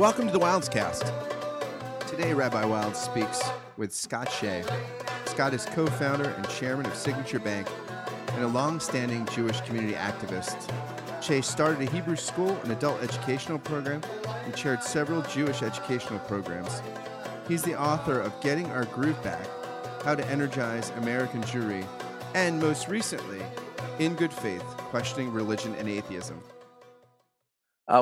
Welcome to the WildsCast. Today, Rabbi Wildes speaks with Scott Shay. Scott is co-founder and chairman of Signature Bank and a long-standing Jewish community activist. Shay started a Hebrew school and adult educational program and chaired several Jewish educational programs. He's the author of Getting Our Groove Back, How to Energize American Jewry, and most recently, In Good Faith: Questioning Religion and Atheism.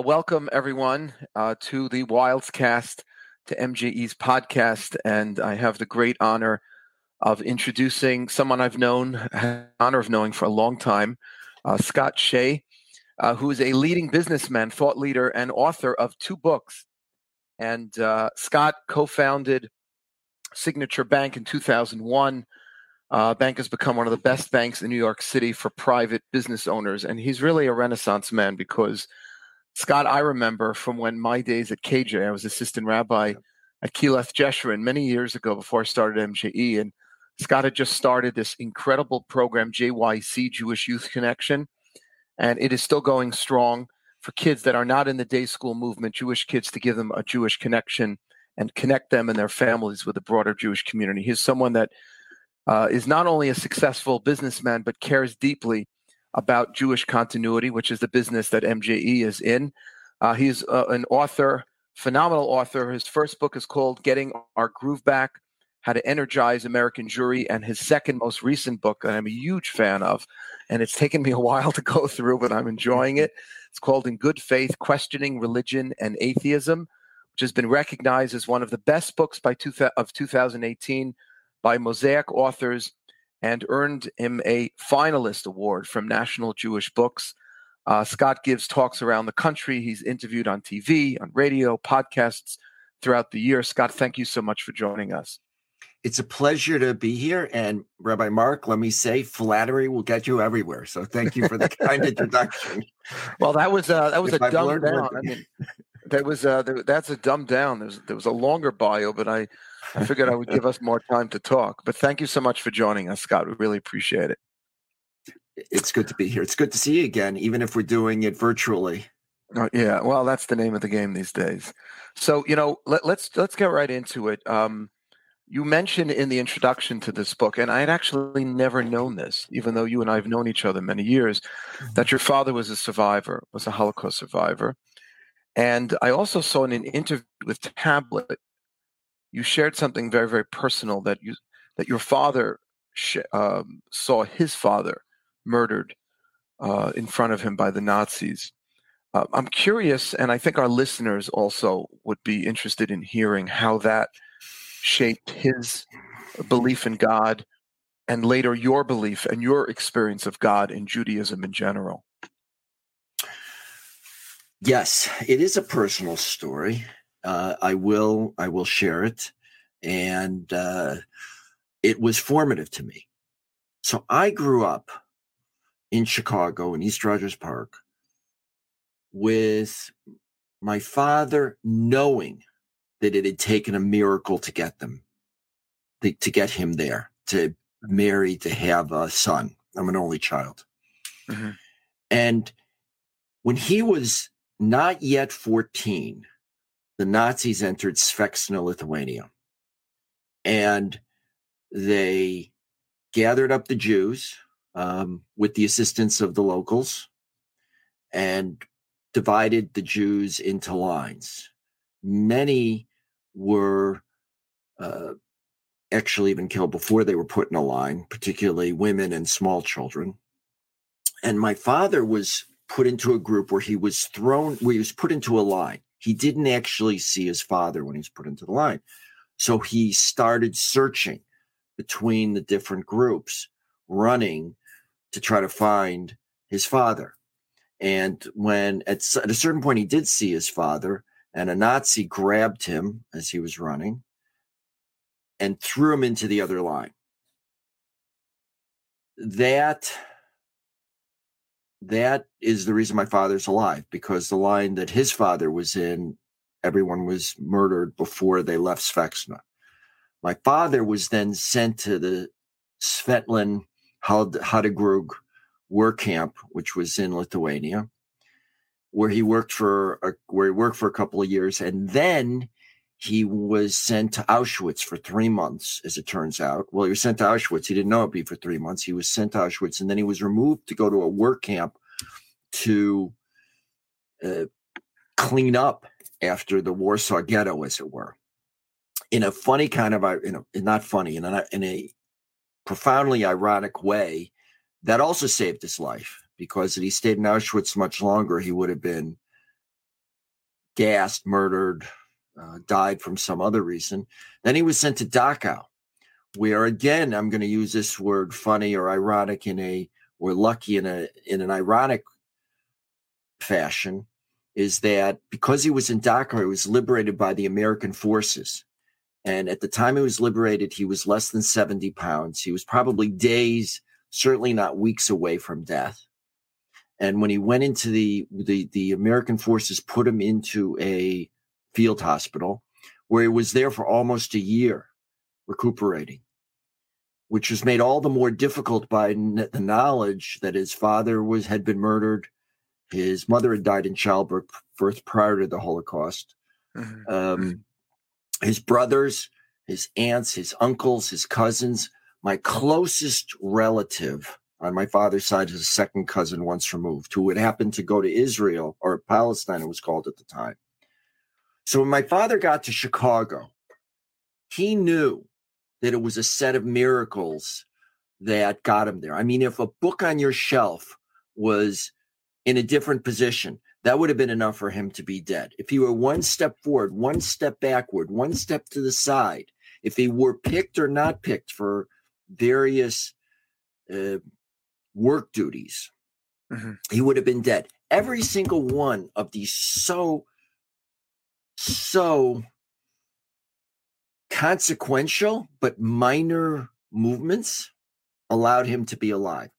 Welcome, everyone, to the WildsCast, to MJE's podcast, and I have the great honor of introducing someone I've known, for a long time, Scott Shay, who is a leading businessman, thought leader, and author of two books. And Scott co-founded Signature Bank in 2001. Bank has become one of the best banks in New York City for private business owners. And he's really a Renaissance man because, Scott, I remember from when my days at KJ, I was assistant rabbi at Kehilath Jeshurun many years ago before I started MJE. And Scott had just started this incredible program, JYC, Jewish Youth Connection. And it is still going strong for kids that are not in the day school movement, Jewish kids, to give them a Jewish connection and connect them and their families with the broader Jewish community. He's someone that is not only a successful businessman, but cares deeply about Jewish continuity, which is the business that MJE is in. He's an author, phenomenal author. His first book is called Getting Our Groove Back, How to Energize American Jewry, and his second most recent book that I'm a huge fan of, and it's taken me a while to go through, but I'm enjoying it. It's called In Good Faith, Questioning Religion and Atheism, which has been recognized as one of the best books of 2018 by Mosaic Authors and earned him a finalist award from National Jewish Books. Scott gives talks around the country. He's interviewed on TV, on radio, podcasts throughout the year. Scott, thank you so much for joining us. It's a pleasure to be here. And Rabbi Mark, let me say, flattery will get you everywhere. So thank you for the kind introduction. Well, that was a dumbed down. I mean, that's a dumbed down. There was a longer bio, but I figured I would give us more time to talk. But thank you so much for joining us, Scott. We really appreciate it. It's good to be here. It's good to see you again, even if we're doing it virtually. Oh, yeah, well, that's the name of the game these days. So, you know, let's get right into it. You mentioned in the introduction to this book, and I had actually never known this, even though you and I have known each other many years, that your father was a Holocaust survivor. And I also saw in an interview with Tablet, you shared something very, very personal that your father saw his father murdered in front of him by the Nazis. I'm curious, and I think our listeners also would be interested in hearing how that shaped his belief in God and later your belief and your experience of God and Judaism in general. Yes, it is a personal story. I will share it. And it was formative to me. So I grew up in Chicago in East Rogers Park with my father knowing that it had taken a miracle to get them, to get him there, to marry, to have a son. I'm an only child. Mm-hmm. And when he was not yet 14, the Nazis entered Sveksna, Lithuania, and they gathered up the Jews with the assistance of the locals and divided the Jews into lines. Many were actually even killed before they were put in a line, particularly women and small children. And my father was put into a group where he was put into a line. He didn't actually see his father when he was put into the line. So he started searching between the different groups, running to try to find his father. And when at a certain point he did see his father, and a Nazi grabbed him as he was running and threw him into the other line. That is the reason my father's alive, because the line that his father was in, everyone was murdered before they left Sveksna. My father was then sent to the Svetlan Hadagrug war camp, which was in Lithuania. where he worked for a couple of years, and then he was sent to Auschwitz for 3 months, as it turns out. Well, he was sent to Auschwitz. He didn't know it'd be for 3 months. He was sent to Auschwitz, and then he was removed to go to a work camp to clean up after the Warsaw Ghetto, as it were. In a funny kind of, in a profoundly ironic way, that also saved his life, because if he stayed in Auschwitz much longer, he would have been gassed, murdered, died from some other reason. Then he was sent to Dachau, where, again, I'm going to use this word funny or ironic in an ironic fashion, is that because he was in Dachau, he was liberated by the American forces. And at the time he was liberated, he was less than 70 pounds. He was probably days, certainly not weeks away from death. And when he went into the American forces put him into a field hospital where he was there for almost a year recuperating, which was made all the more difficult by the knowledge that his father had been murdered. His mother had died in childbirth prior to the Holocaust. Mm-hmm. His brothers, his aunts, his uncles, his cousins, my closest relative on my father's side is a second cousin once removed, who had happened to go to Israel, or Palestine it was called at the time. So when my father got to Chicago, he knew that it was a set of miracles that got him there. I mean, if a book on your shelf was in a different position, that would have been enough for him to be dead. If he were one step forward, one step backward, one step to the side, if he were picked or not picked for various work duties, mm-hmm. he would have been dead. Every single one of these so consequential but minor movements allowed him to be alive.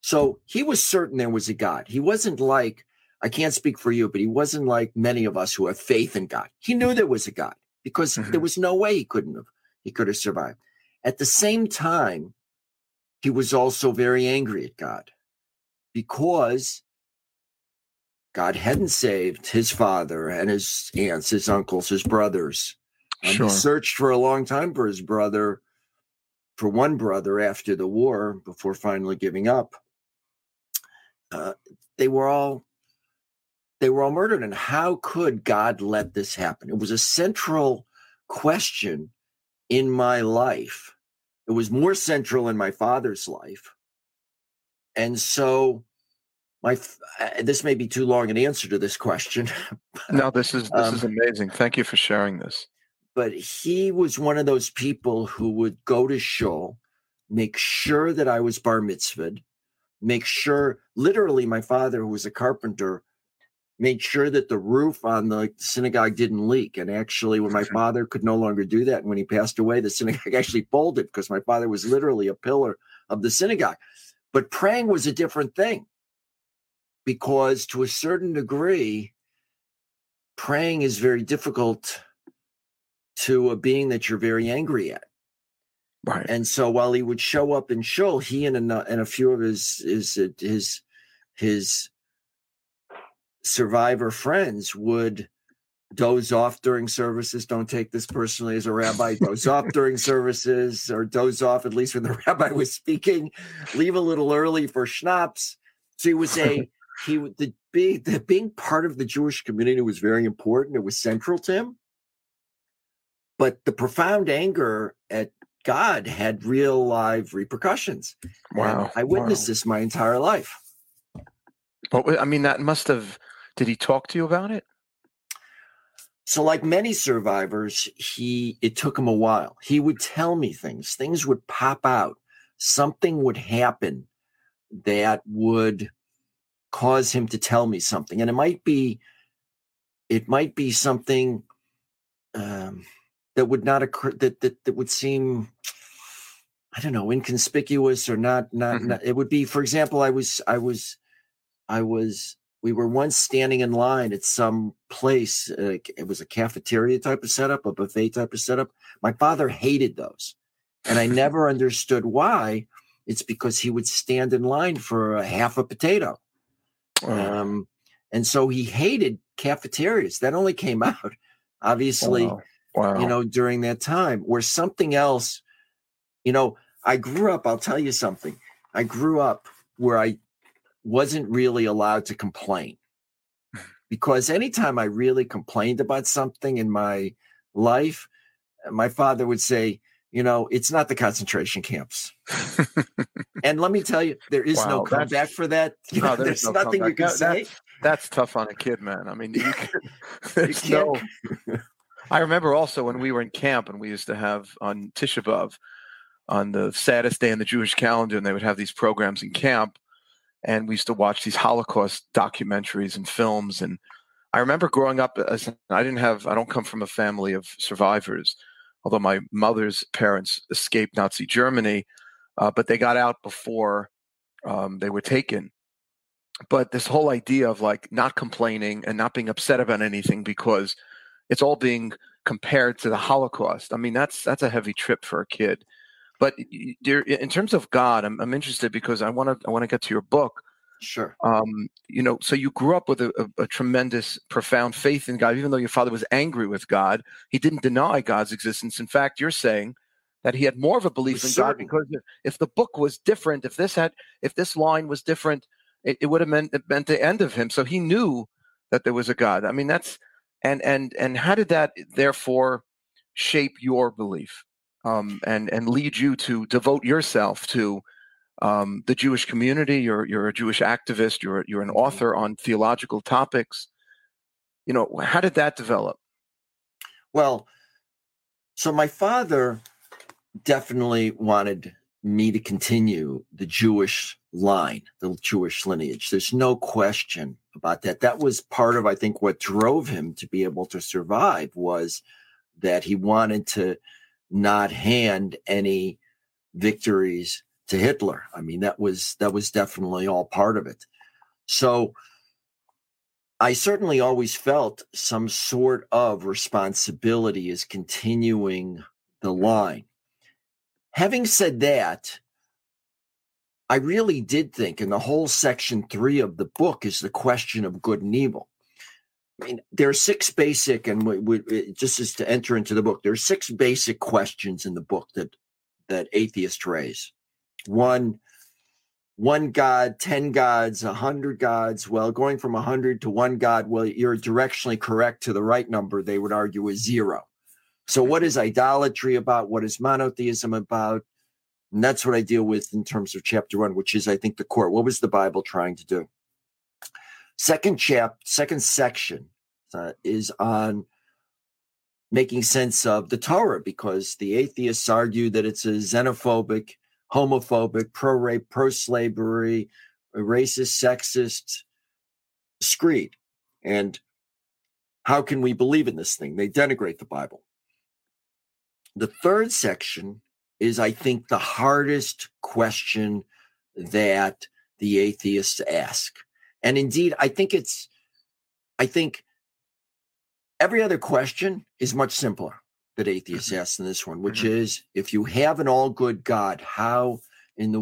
So he was certain there was a God. He wasn't like, I can't speak for you, but he wasn't like many of us who have faith in God. He knew there was a God, because mm-hmm. there was no way he could have survived. At the same time, he was also very angry at God, because God hadn't saved his father and his aunts, his uncles, his brothers. Sure. He searched for a long time for one brother after the war, before finally giving up. They were all murdered. And how could God let this happen? It was a central question in my life. It was more central in my father's life. And so this may be too long an answer to this question. No, this is amazing. Thank you for sharing this. But he was one of those people who would go to shul, make sure that I was bar mitzvahed, literally my father, who was a carpenter, made sure that the roof on the synagogue didn't leak. And actually, when my father could no longer do that, and when he passed away, the synagogue actually folded, because my father was literally a pillar of the synagogue. But praying was a different thing, because to a certain degree, praying is very difficult to a being that you're very angry at. Right. And so while he would show up in shul, he and a few of his survivor friends would doze off during services. Don't take this personally as a rabbi. Doze off during services, or doze off at least when the rabbi was speaking. Leave a little early for schnapps. So he would say being part of the Jewish community was very important. It was central to him. But the profound anger at God had real live repercussions. Wow. And I witnessed this my entire life. Well, I mean, that must have... Did he talk to you about it? So like many survivors, it took him a while. He would tell me things. Things would pop out. Something would happen that would cause him to tell me something. And it might be something that would not occur, that would seem, I don't know, inconspicuous or not mm-hmm. It would be, for example, we were once standing in line at some place. It was a cafeteria type of setup, a buffet type of setup. My father hated those. And I never understood why. It's because he would stand in line for a half a potato. And so he hated cafeterias. That only came out, obviously, you know, during that time. Or something else, you know, I grew up, I'll tell you something. I grew up where I wasn't really allowed to complain. Because anytime I really complained about something in my life, my father would say, you know, it's not the concentration camps. And let me tell you, there is no comeback for that. You know, there's nothing comeback. You can say. That's tough on a kid, man. I mean, there's no. I remember also when we were in camp and we used to have on Tisha B'Av, on the saddest day in the Jewish calendar, and they would have these programs in camp. And we used to watch these Holocaust documentaries and films. And I remember growing up, I don't come from a family of survivors, although my mother's parents escaped Nazi Germany, but they got out before they were taken. But this whole idea of like not complaining and not being upset about anything because it's all being compared to the Holocaust. I mean, that's a heavy trip for a kid. But in terms of God, I'm interested because I want to get to your book. Sure. You know, so you grew up with a tremendous, profound faith in God, even though your father was angry with God. He didn't deny God's existence. In fact, you're saying that he had more of a belief in God because if the book was different, if this line was different, it would have meant the end of him. So he knew that there was a God. I mean, that's and how did that therefore shape your belief? And lead you to devote yourself to the Jewish community. You're a Jewish activist. You're an author on theological topics. You know, how did that develop? Well, so my father definitely wanted me to continue the Jewish line, the Jewish lineage. There's no question about that. That was part of, I think, what drove him to be able to survive was that he wanted to not hand any victories to Hitler. I mean, that was definitely all part of it. So I certainly always felt some sort of responsibility as continuing the line. Having said that, I really did think, and the whole section 3 of the book is the question of good and evil. I mean, there are 6 basic, and just as to enter into the book, there are 6 basic questions in the book that atheists raise. One God, 10 gods, 100 gods. Well, going from 100 to 1 God, well, you're directionally correct to the right number. They would argue is 0. So what is idolatry about? What is monotheism about? And that's what I deal with in terms of chapter 1, which is, I think, the core. What was the Bible trying to do? Second section is on making sense of the Torah, because the atheists argue that it's a xenophobic, homophobic, pro-rape, pro-slavery, racist, sexist screed. And how can we believe in this thing? They denigrate the Bible. The third section is, I think, the hardest question that the atheists ask. And indeed, I think every other question is much simpler that atheists ask than this one, which is, if you have an all-good God, how in the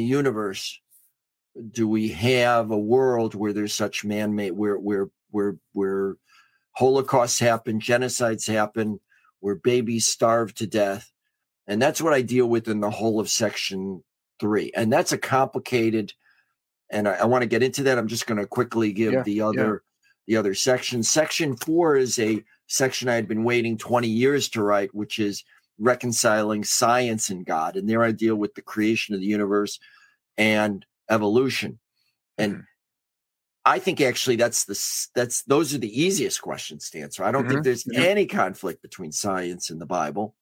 universe do we have a world where there's such man-made, where holocausts happen, genocides happen, where babies starve to death? And that's what I deal with in the whole of section 3. And that's a complicated. And I want to get into that. I'm just going to quickly give the other section. Section 4 is a section I had been waiting 20 years to write, which is reconciling science and God. And there I deal with the creation of the universe and evolution. And I think actually those are the easiest questions to answer. I don't think there's any conflict between science and the Bible.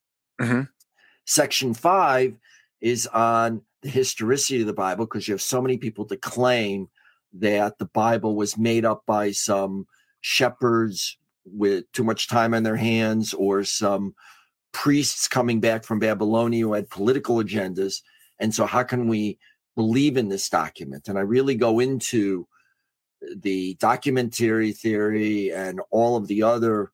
Section 5 is on the historicity of the Bible, because you have so many people to claim that the Bible was made up by some shepherds with too much time on their hands or some priests coming back from Babylonia who had political agendas. And so how can we believe in this document? And I really go into the documentary theory and all of the other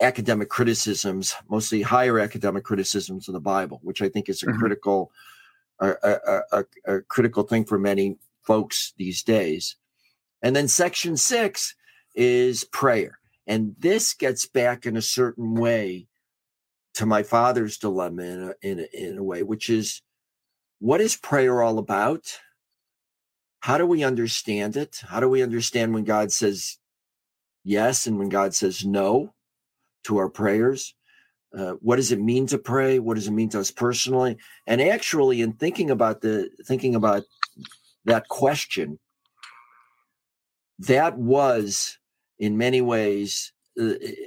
academic criticisms, mostly higher academic criticisms of the Bible, which I think is a critical thing for many folks these days. And then section 6 is prayer. And this gets back in a certain way to my father's dilemma in a way, which is, what is prayer all about? How do we understand it? How do we understand when God says yes and when God says no to our prayers? What does it mean to pray? What does it mean to us personally? And actually, in thinking about that question, that was, in many ways,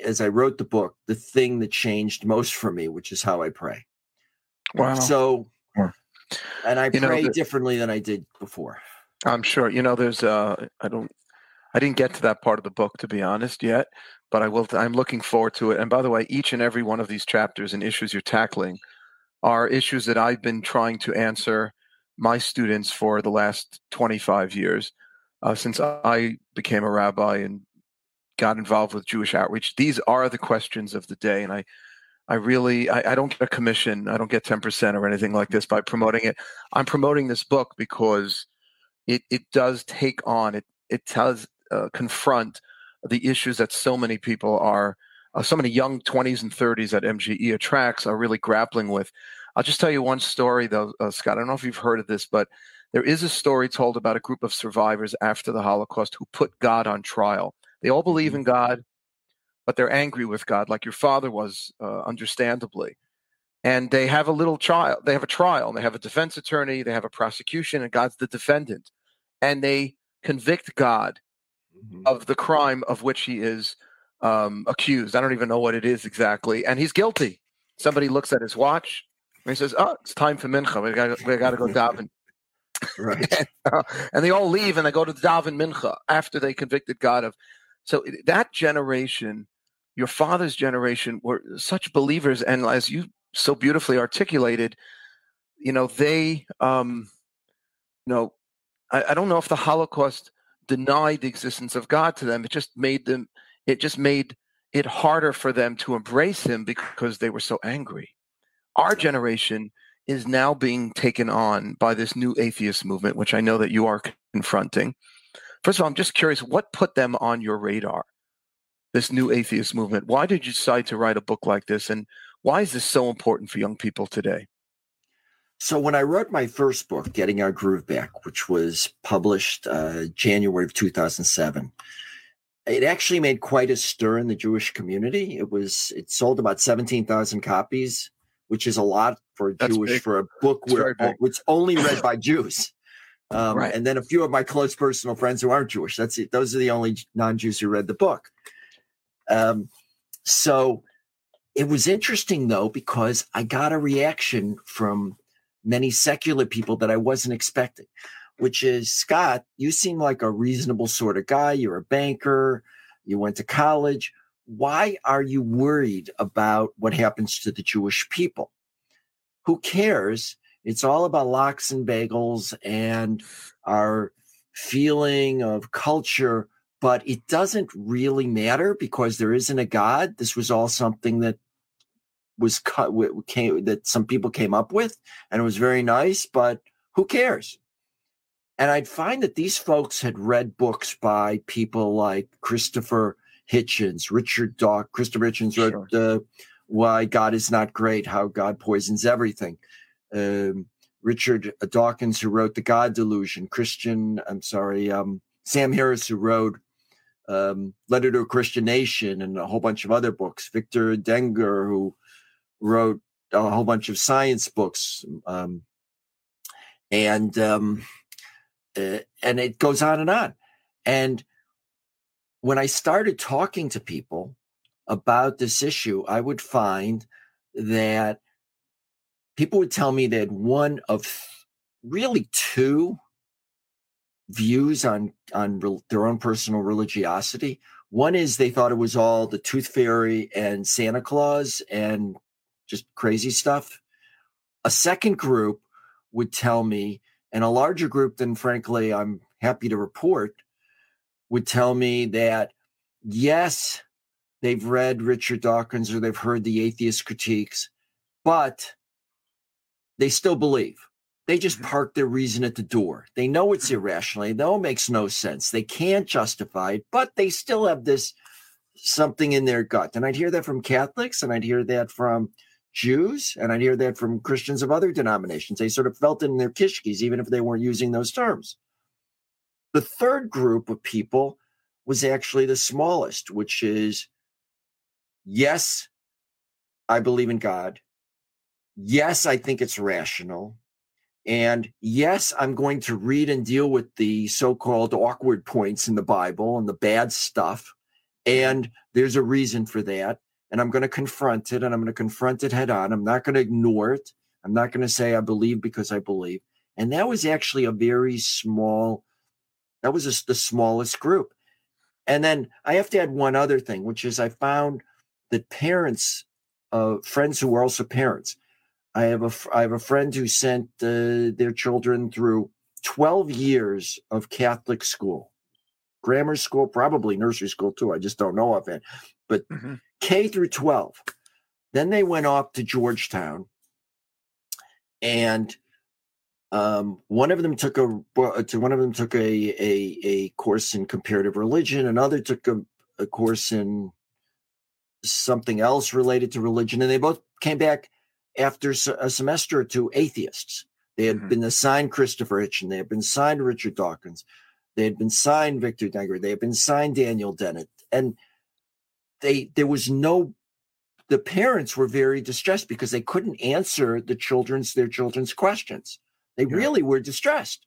as I wrote the book, the thing that changed most for me, which is how I pray. Wow. So, and I pray differently than I did before. I'm sure. There's I didn't get to that part of the book, to be honest, yet, but I will. I'm looking forward to it. And by the way, each and every one of these chapters and issues you're tackling are issues that I've been trying to answer my students for the last 25 years. Since I became a rabbi and got involved with Jewish outreach, these are the questions of the day. And I really don't get a commission. I don't get 10% or anything like this by promoting it. I'm promoting this book because it does take on, it does confront the issues that so many people are, so many young 20s and 30s that MGE attracts are really grappling with. I'll just tell you one story though, Scott. I don't know if you've heard of this, but there is a story told about a group of survivors after the Holocaust who put God on trial. They all believe in God, but they're angry with God, like your father was, understandably. And they have a little trial. They have a trial. And they have a defense attorney. They have a prosecution, and God's the defendant. And they convict God of the crime of which he is accused. I don't even know what it is exactly. And he's guilty. Somebody looks at his watch, and he says, "Oh, it's time for mincha. We got to go daven." Right. And they all leave, and they go to the daven mincha after they convicted God of. So that generation, your father's generation, were such believers, and as you so beautifully articulated, they, I don't know if the Holocaust denied the existence of God to them. It just made it harder for them to embrace him because they were so angry. Our generation is now being taken on by this new atheist movement, which I know that you are confronting. First of all, I'm just curious, what put them on your radar, this new atheist movement? Why did you decide to write a book like this, and why is this so important for young people today? So when I wrote my first book, Getting Our Groove Back, which was published January of 2007, it actually made quite a stir in the Jewish community. It sold about 17,000 copies, which is a lot for a for a book which only read by Jews. Right. And then a few of my close personal friends who aren't Jewish. That's it. Those are the only non-Jews who read the book. So it was interesting, though, because I got a reaction from many secular people that I wasn't expecting, which is, Scott, you seem like a reasonable sort of guy. You're a banker. You went to college. Why are you worried about what happens to the Jewish people? Who cares? It's all about lox and bagels and our feeling of culture, but it doesn't really matter because there isn't a God. This was all something that was that some people came up with, and it was very nice, but who cares? And I'd find that these folks had read books by people like Christopher Hitchens, Richard Dawkins. Christopher Hitchens wrote Why God Is Not Great, How God Poisons Everything. Richard Dawkins, who wrote The God Delusion. Sam Harris, who wrote Letter to a Christian Nation and a whole bunch of other books. Victor Denger, who wrote a whole bunch of science books. And it goes on and on. And when I started talking to people about this issue, I would find that people would tell me they had one of really two views on their own personal religiosity. One is they thought it was all the tooth fairy and Santa Claus and just crazy stuff. A second group would tell me, and a larger group than, frankly, I'm happy to report, would tell me that, yes, they've read Richard Dawkins or they've heard the atheist critiques, but they still believe. They just park their reason at the door. They know it's irrational. They know it makes no sense. They can't justify it, but they still have this something in their gut. And I'd hear that from Catholics, and I'd hear that from Jews, and I'd hear that from Christians of other denominations. They sort of felt it in their kishkis, even if they weren't using those terms. The third group of people was actually the smallest, which is, yes, I believe in God. Yes, I think it's rational. And yes, I'm going to read and deal with the so-called awkward points in the Bible and the bad stuff. And there's a reason for that. And I'm going to confront it, and I'm going to confront it head on. I'm not going to ignore it. I'm not going to say I believe because I believe. And that was actually a very small, that was the smallest group. And then I have to add one other thing, which is I found that parents, friends who were also parents, I have a friend who sent their children through 12 years of Catholic school, grammar school, probably nursery school too. I just don't know of it, but K through 12. Then they went off to Georgetown, and one of them took a course in comparative religion. Another took a course in something else related to religion, and they both came back after a semester or two, atheists. They had been assigned Christopher Hitchens. They had been assigned Richard Dawkins. They had been assigned Victor Denger. They had been assigned Daniel Dennett. And the parents were very distressed because they couldn't answer their children's questions. They really were distressed.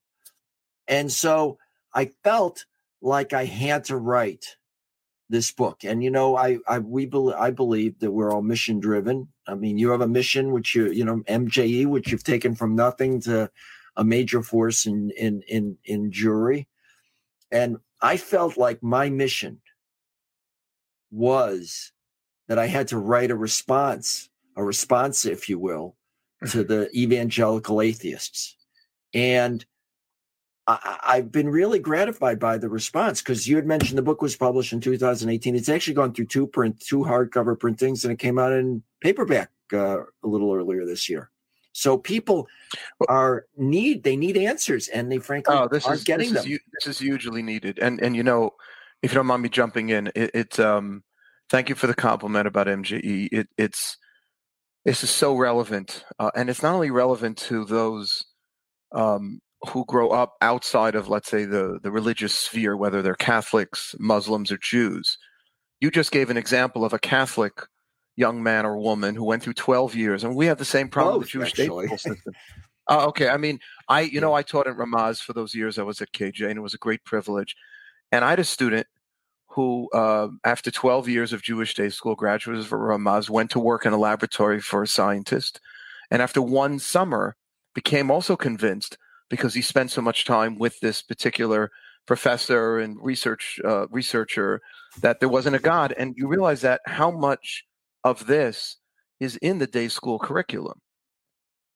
And so I felt like I had to write this book. And, you know, I believe that we're all mission driven. I mean, you have a mission, which MJE, which you've taken from nothing to a major force in Jewry. And I felt like my mission was that I had to write a response, if you will, to the evangelical atheists. And I've been really gratified by the response, because you had mentioned the book was published in 2018. It's actually gone through two hardcover printings, and it came out in paperback a little earlier this year. So people need answers, and they frankly aren't getting them. This is hugely needed. And you know, if you don't mind me jumping in, it thank you for the compliment about MJE. This is so relevant, and it's not only relevant to those who grow up outside of, let's say, the religious sphere, whether they're Catholics, Muslims, or Jews. You just gave an example of a Catholic young man or woman who went through 12 years, and we have the same problem with the Jewish state system. Okay, I mean, I taught at Ramaz for those years I was at KJ, and it was a great privilege. And I had a student who, after 12 years of Jewish day school, graduates from Ramaz, went to work in a laboratory for a scientist, and after one summer became also convinced, because he spent so much time with this particular professor and researcher, that there wasn't a God. And you realize that how much of this is in the day school curriculum.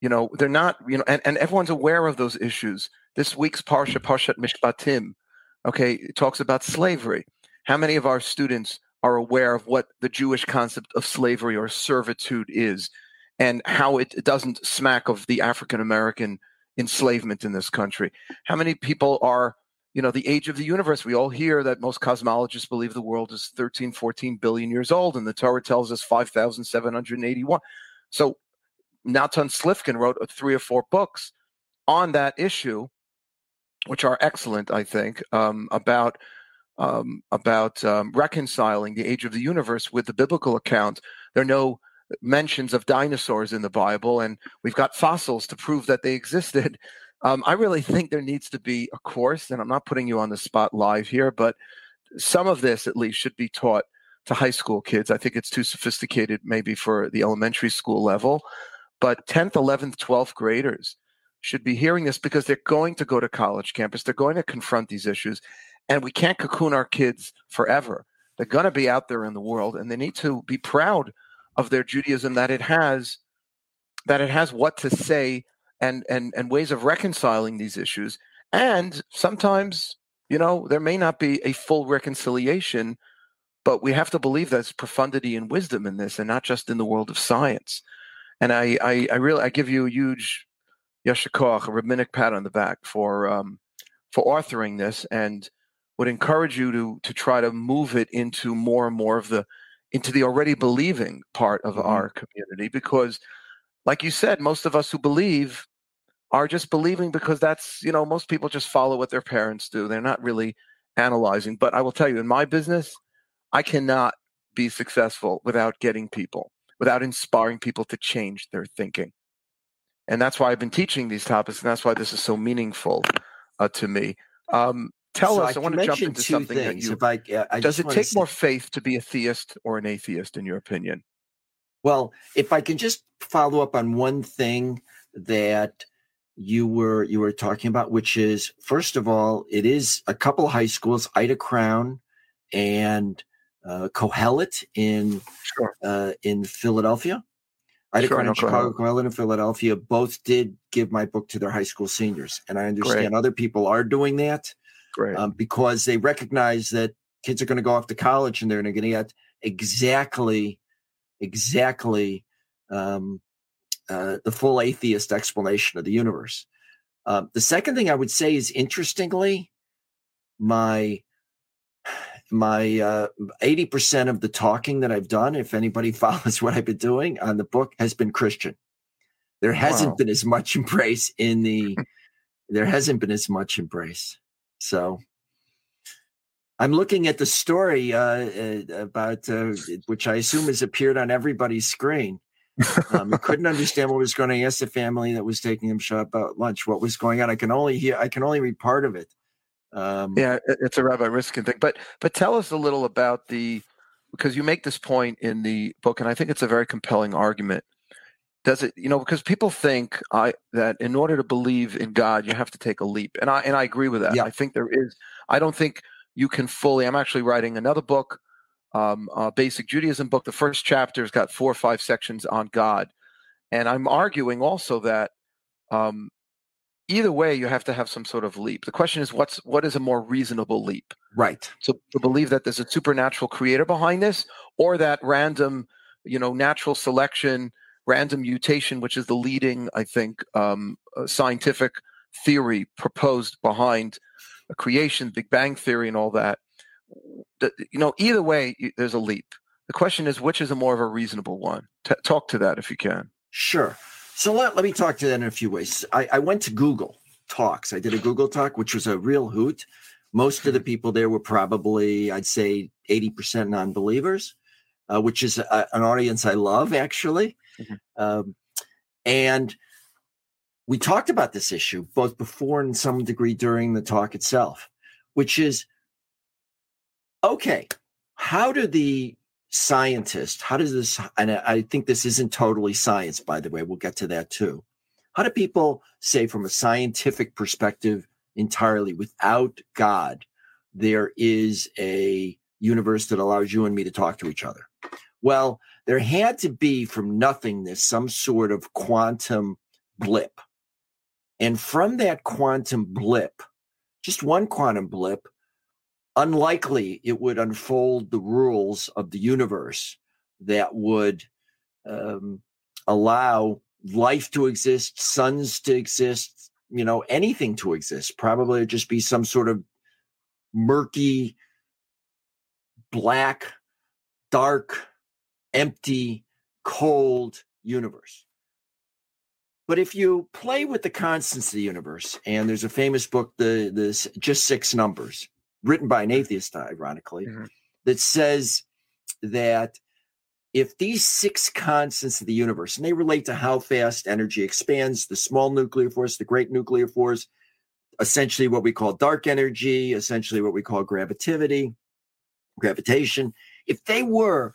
You know, they're not, you know, and everyone's aware of those issues. This week's Parsha, Parshat Mishpatim, okay, it talks about slavery. How many of our students are aware of what the Jewish concept of slavery or servitude is, and how it doesn't smack of the African-American enslavement in this country? How many people are, you know, the age of the universe? We all hear that most cosmologists believe the world is 13, 14 billion years old, and the Torah tells us 5,781. So Natan Slifkin wrote 3 or 4 books on that issue, which are excellent, I think, about reconciling the age of the universe with the biblical account. There are no mentions of dinosaurs in the Bible, and we've got fossils to prove that they existed. I really think there needs to be a course, and I'm not putting you on the spot live here, but some of this at least should be taught to high school kids. I think it's too sophisticated maybe for the elementary school level, but 10th, 11th, 12th graders should be hearing this, because they're going to go to college campus. They're going to confront these issues, and we can't cocoon our kids forever. They're going to be out there in the world, and they need to be proud of their Judaism, that it has what to say, and ways of reconciling these issues. And sometimes, you know, there may not be a full reconciliation, but we have to believe there's profundity and wisdom in this, and not just in the world of science. And I give you a huge Yeshikoch, a rabbinic pat on the back for authoring this, and would encourage you to try to move it into more and more of into the already believing part of our community, because, like you said, most of us who believe are just believing because that's, you know, most people just follow what their parents do. They're not really analyzing. But I will tell you, in my business, I cannot be successful without getting people, without inspiring people to change their thinking. And that's why I've been teaching these topics, and that's why this is so meaningful to me. Tell us, I want to jump into something that you... does it take more faith to be a theist or an atheist, in your opinion? Well, if I can just follow up on one thing that you were talking about, which is, first of all, it is a couple of high schools, Ida Crown and Kohelet in Philadelphia. Ida Crown in Chicago, Kohelet in Philadelphia, both did give my book to their high school seniors. And I understand other people are doing that. Right. Because they recognize that kids are going to go off to college and they're going to get exactly the full atheist explanation of the universe. The second thing I would say is, interestingly, my 80% of the talking that I've done, if anybody follows what I've been doing on the book, has been Christian. There hasn't been as much embrace So I'm looking at the story about which I assume has appeared on everybody's screen. I couldn't understand what was going on. I asked the family that was taking him shop out lunch what was going on. I can only read part of it. Yeah, it's a Rabbi Riskin thing. But tell us a little about because you make this point in the book, and I think it's a very compelling argument. Does it, because people think that in order to believe in God, you have to take a leap. And I agree with that. Yeah. I think I don't think you can fully, I'm actually writing another book, a basic Judaism book. The first chapter has got 4 or 5 sections on God. And I'm arguing also that either way, you have to have some sort of leap. The question is, what is a more reasonable leap? Right. So to believe that there's a supernatural creator behind this, or that random, natural selection, random mutation, which is the leading, I think, scientific theory proposed behind a creation, Big Bang theory, and all that. Either way, there's a leap. The question is, which is a more of a reasonable one? Talk to that if you can. Sure. So let me talk to that in a few ways. I went to Google Talks. I did a Google Talk, which was a real hoot. Most of the people there were probably, I'd say, 80% non-believers, which is an audience I love, actually. Mm-hmm. And we talked about this issue both before and some degree during the talk itself, which is, okay, how does this, and I think this isn't totally science, by the way, we'll get to that too. How do people say from a scientific perspective entirely without God, there is a universe that allows you and me to talk to each other? Well, there had to be from nothingness some sort of quantum blip. And from that quantum blip, just one quantum blip, unlikely it would unfold the rules of the universe that would allow life to exist, suns to exist, anything to exist. Probably it'd just be some sort of murky, black, dark, empty, cold universe. But if you play with the constants of the universe, and there's a famous book, the Just Six Numbers, written by an atheist, ironically, that says that if these 6 constants of the universe, and they relate to how fast energy expands, the small nuclear force, the great nuclear force, essentially what we call dark energy, essentially what we call gravitation, if they were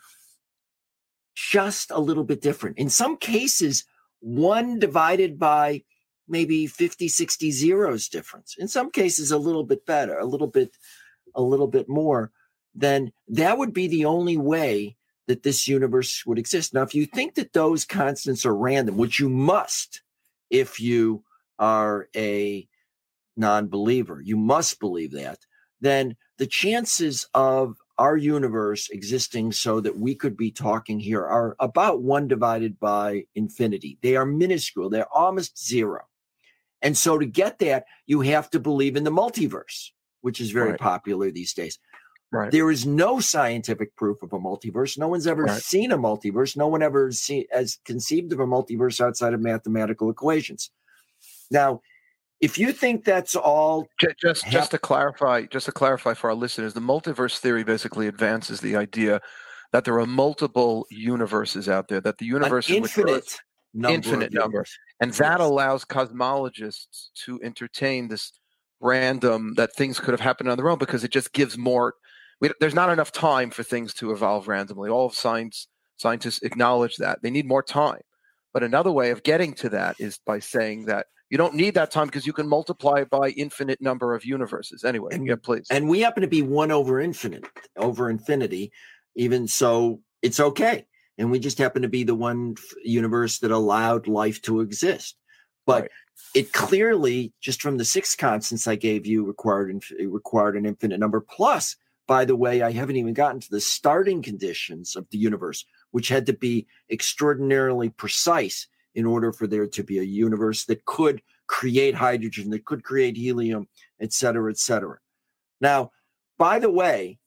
just a little bit different. In some cases, 1 divided by maybe 50, 60 zeros difference. In some cases, a little bit better, a little bit more. Then that would be the only way that this universe would exist. Now, if you think that those constants are random, which you must, if you are a non-believer, you must believe that, then the chances of our universe existing so that we could be talking here are about 1 divided by infinity. They are minuscule. They're almost zero. And so to get that, you have to believe in the multiverse, which is very popular these days. Right. There is no scientific proof of a multiverse. No one's ever seen a multiverse. No one ever has conceived of a multiverse outside of mathematical equations. Now, if you think that's all, just to clarify for our listeners, the multiverse theory basically advances the idea that there are multiple universes out there, that the universe is infinite numbers, and that allows cosmologists to entertain this random that things could have happened on their own, because it just gives more. There's not enough time for things to evolve randomly. All of scientists acknowledge that they need more time. But another way of getting to that is by saying that you don't need that time because you can multiply by infinite number of universes. Anyway, please. And we happen to be one over infinity, even so it's okay. And we just happen to be the one universe that allowed life to exist. But it clearly, just from the six constants I gave you, required an infinite number. Plus, by the way, I haven't even gotten to the starting conditions of the universe, which had to be extraordinarily precise in order for there to be a universe that could create hydrogen, that could create helium, et cetera, et cetera. Now, by the way,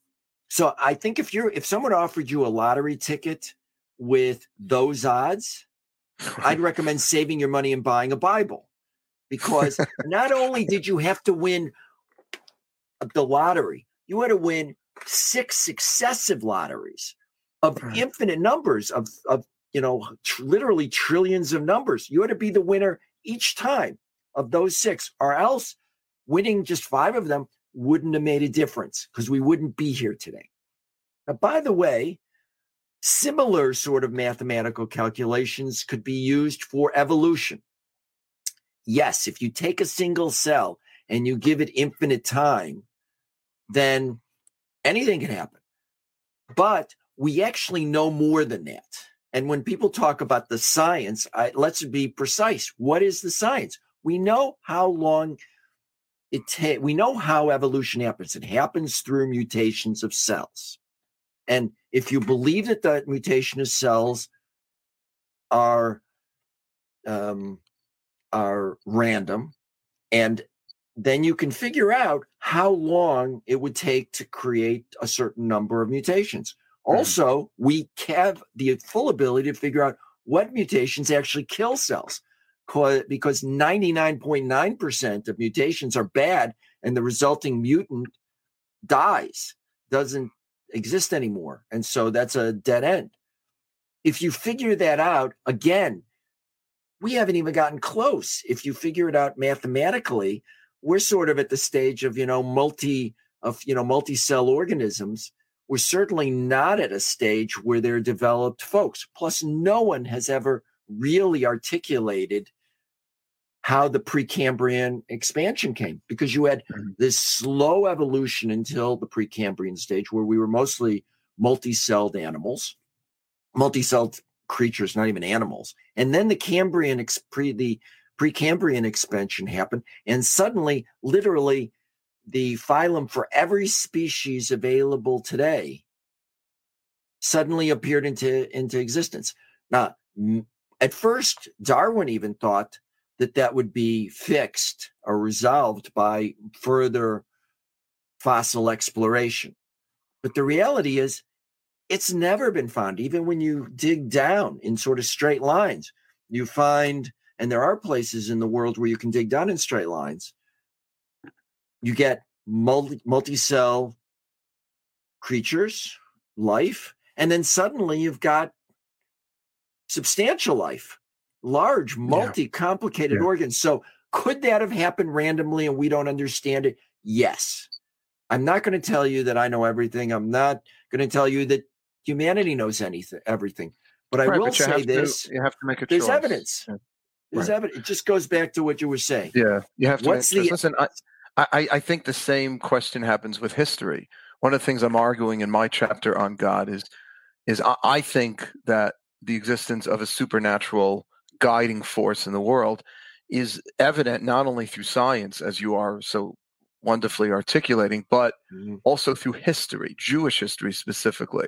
so I think if someone offered you a lottery ticket with those odds, I'd recommend saving your money and buying a Bible, because not only did you have to win the lottery, you had to win six successive lotteries of infinite numbers of literally trillions of numbers. You had to be the winner each time of those six, or else winning just five of them wouldn't have made a difference, because we wouldn't be here today. Now, by the way, similar sort of mathematical calculations could be used for evolution. Yes, if you take a single cell and you give it infinite time, then anything can happen. But we actually know more than that. And when people talk about the science, let's be precise. What is the science? We know how long it takes. We know how evolution happens. It happens through mutations of cells. And if you believe that the mutation of cells are random, and then you can figure out how long it would take to create a certain number of mutations. Also, we have the full ability to figure out what mutations actually kill cells, because 99.9% of mutations are bad, and the resulting mutant dies, doesn't exist anymore. And so that's a dead end. If you figure that out, again, we haven't even gotten close. If you figure it out mathematically, we're sort of at the stage of, multi-cell organisms. We're certainly not at a stage where they're developed folks. Plus, no one has ever really articulated how the Precambrian expansion came, because you had this slow evolution until the Precambrian stage, where we were mostly multi-celled animals, multi-celled creatures, not even animals. And then the Precambrian expansion happened, and suddenly, literally, the phylum for every species available today suddenly appeared into existence. Now, at first, Darwin even thought that would be fixed or resolved by further fossil exploration. But the reality is, it's never been found. Even when you dig down in sort of straight lines, you find, and there are places in the world where you can dig down in straight lines, you get multi-cell creatures, life, and then suddenly you've got substantial life, large, multi-complicated organs. So could that have happened randomly and we don't understand it? Yes. I'm not going to tell you that I know everything. I'm not going to tell you that humanity knows everything. But I will say this. You have to make a choice. There's evidence. Yeah. There's evidence. It just goes back to what you were saying. Yeah. You have to listen, I think the same question happens with history. One of the things I'm arguing in my chapter on God is I think that the existence of a supernatural guiding force in the world is evident not only through science, as you are so wonderfully articulating, but also through history, Jewish history specifically.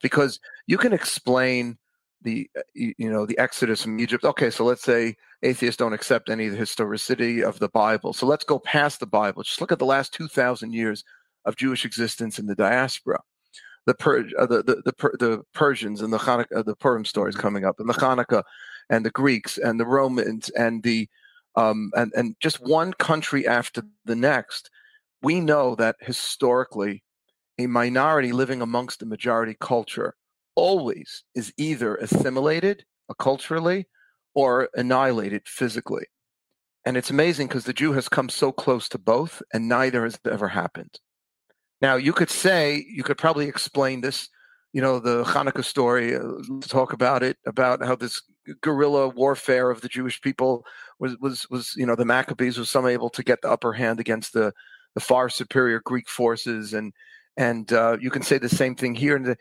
Because you can explain the Exodus from Egypt. Okay, so let's say atheists don't accept any of the historicity of the Bible. So let's go past the Bible. Just look at the last 2,000 years of Jewish existence in the diaspora. The Persians and the Hanukkah, the Purim stories coming up, and the Hanukkah, and the Greeks and the Romans and the and just one country after the next. We know that historically, a minority living amongst the majority culture always is either assimilated culturally or annihilated physically. And it's amazing because the Jew has come so close to both, and neither has ever happened. Now, you could say, you could probably explain this, the Hanukkah story, talk about it, about how this guerrilla warfare of the Jewish people was the Maccabees was some able to get the upper hand against the far superior Greek forces. And you can say the same thing here. And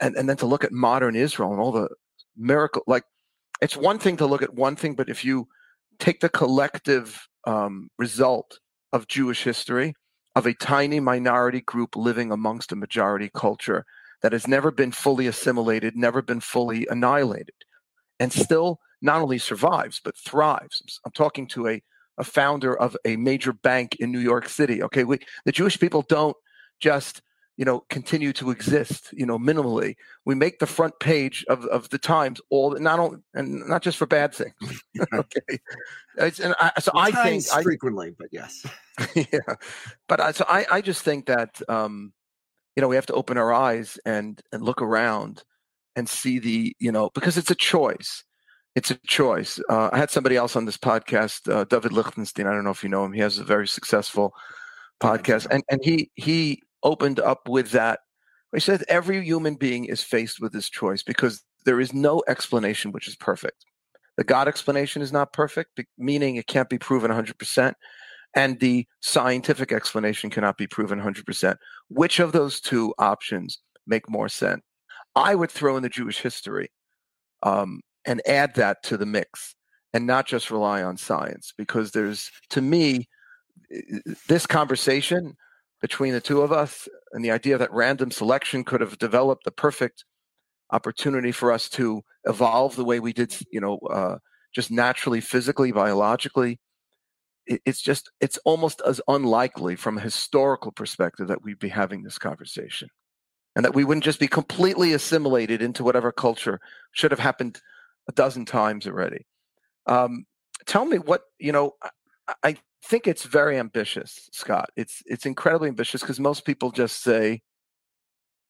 then to look at modern Israel and all the miracles, like it's one thing to look at one thing, but if you take the collective result of Jewish history, of a tiny minority group living amongst a majority culture that has never been fully assimilated, never been fully annihilated, and still not only survives, but thrives. I'm talking to a founder of a major bank in New York City. Okay, the Jewish people don't just continue to exist, minimally. We make the front page of the Times, not just for bad things. Okay, but yes, yeah. But I just think that we have to open our eyes and look around and see because it's a choice. It's a choice. I had somebody else on this podcast, David Lichtenstein. I don't know if you know him. He has a very successful podcast, and he opened up with that. He said every human being is faced with this choice because there is no explanation which is perfect. The God explanation is not perfect, meaning it can't be proven 100%, and the scientific explanation cannot be proven 100%. Which of those two options make more sense? I would throw in the Jewish history and add that to the mix and not just rely on science, because there's, to me, this conversation between the two of us and the idea that random selection could have developed the perfect opportunity for us to evolve the way we did, just naturally, physically, biologically. It's almost as unlikely from a historical perspective that we'd be having this conversation, and that we wouldn't just be completely assimilated into whatever culture should have happened a dozen times already. Tell me what, I think it's very ambitious, Scott. It's incredibly ambitious because most people just say,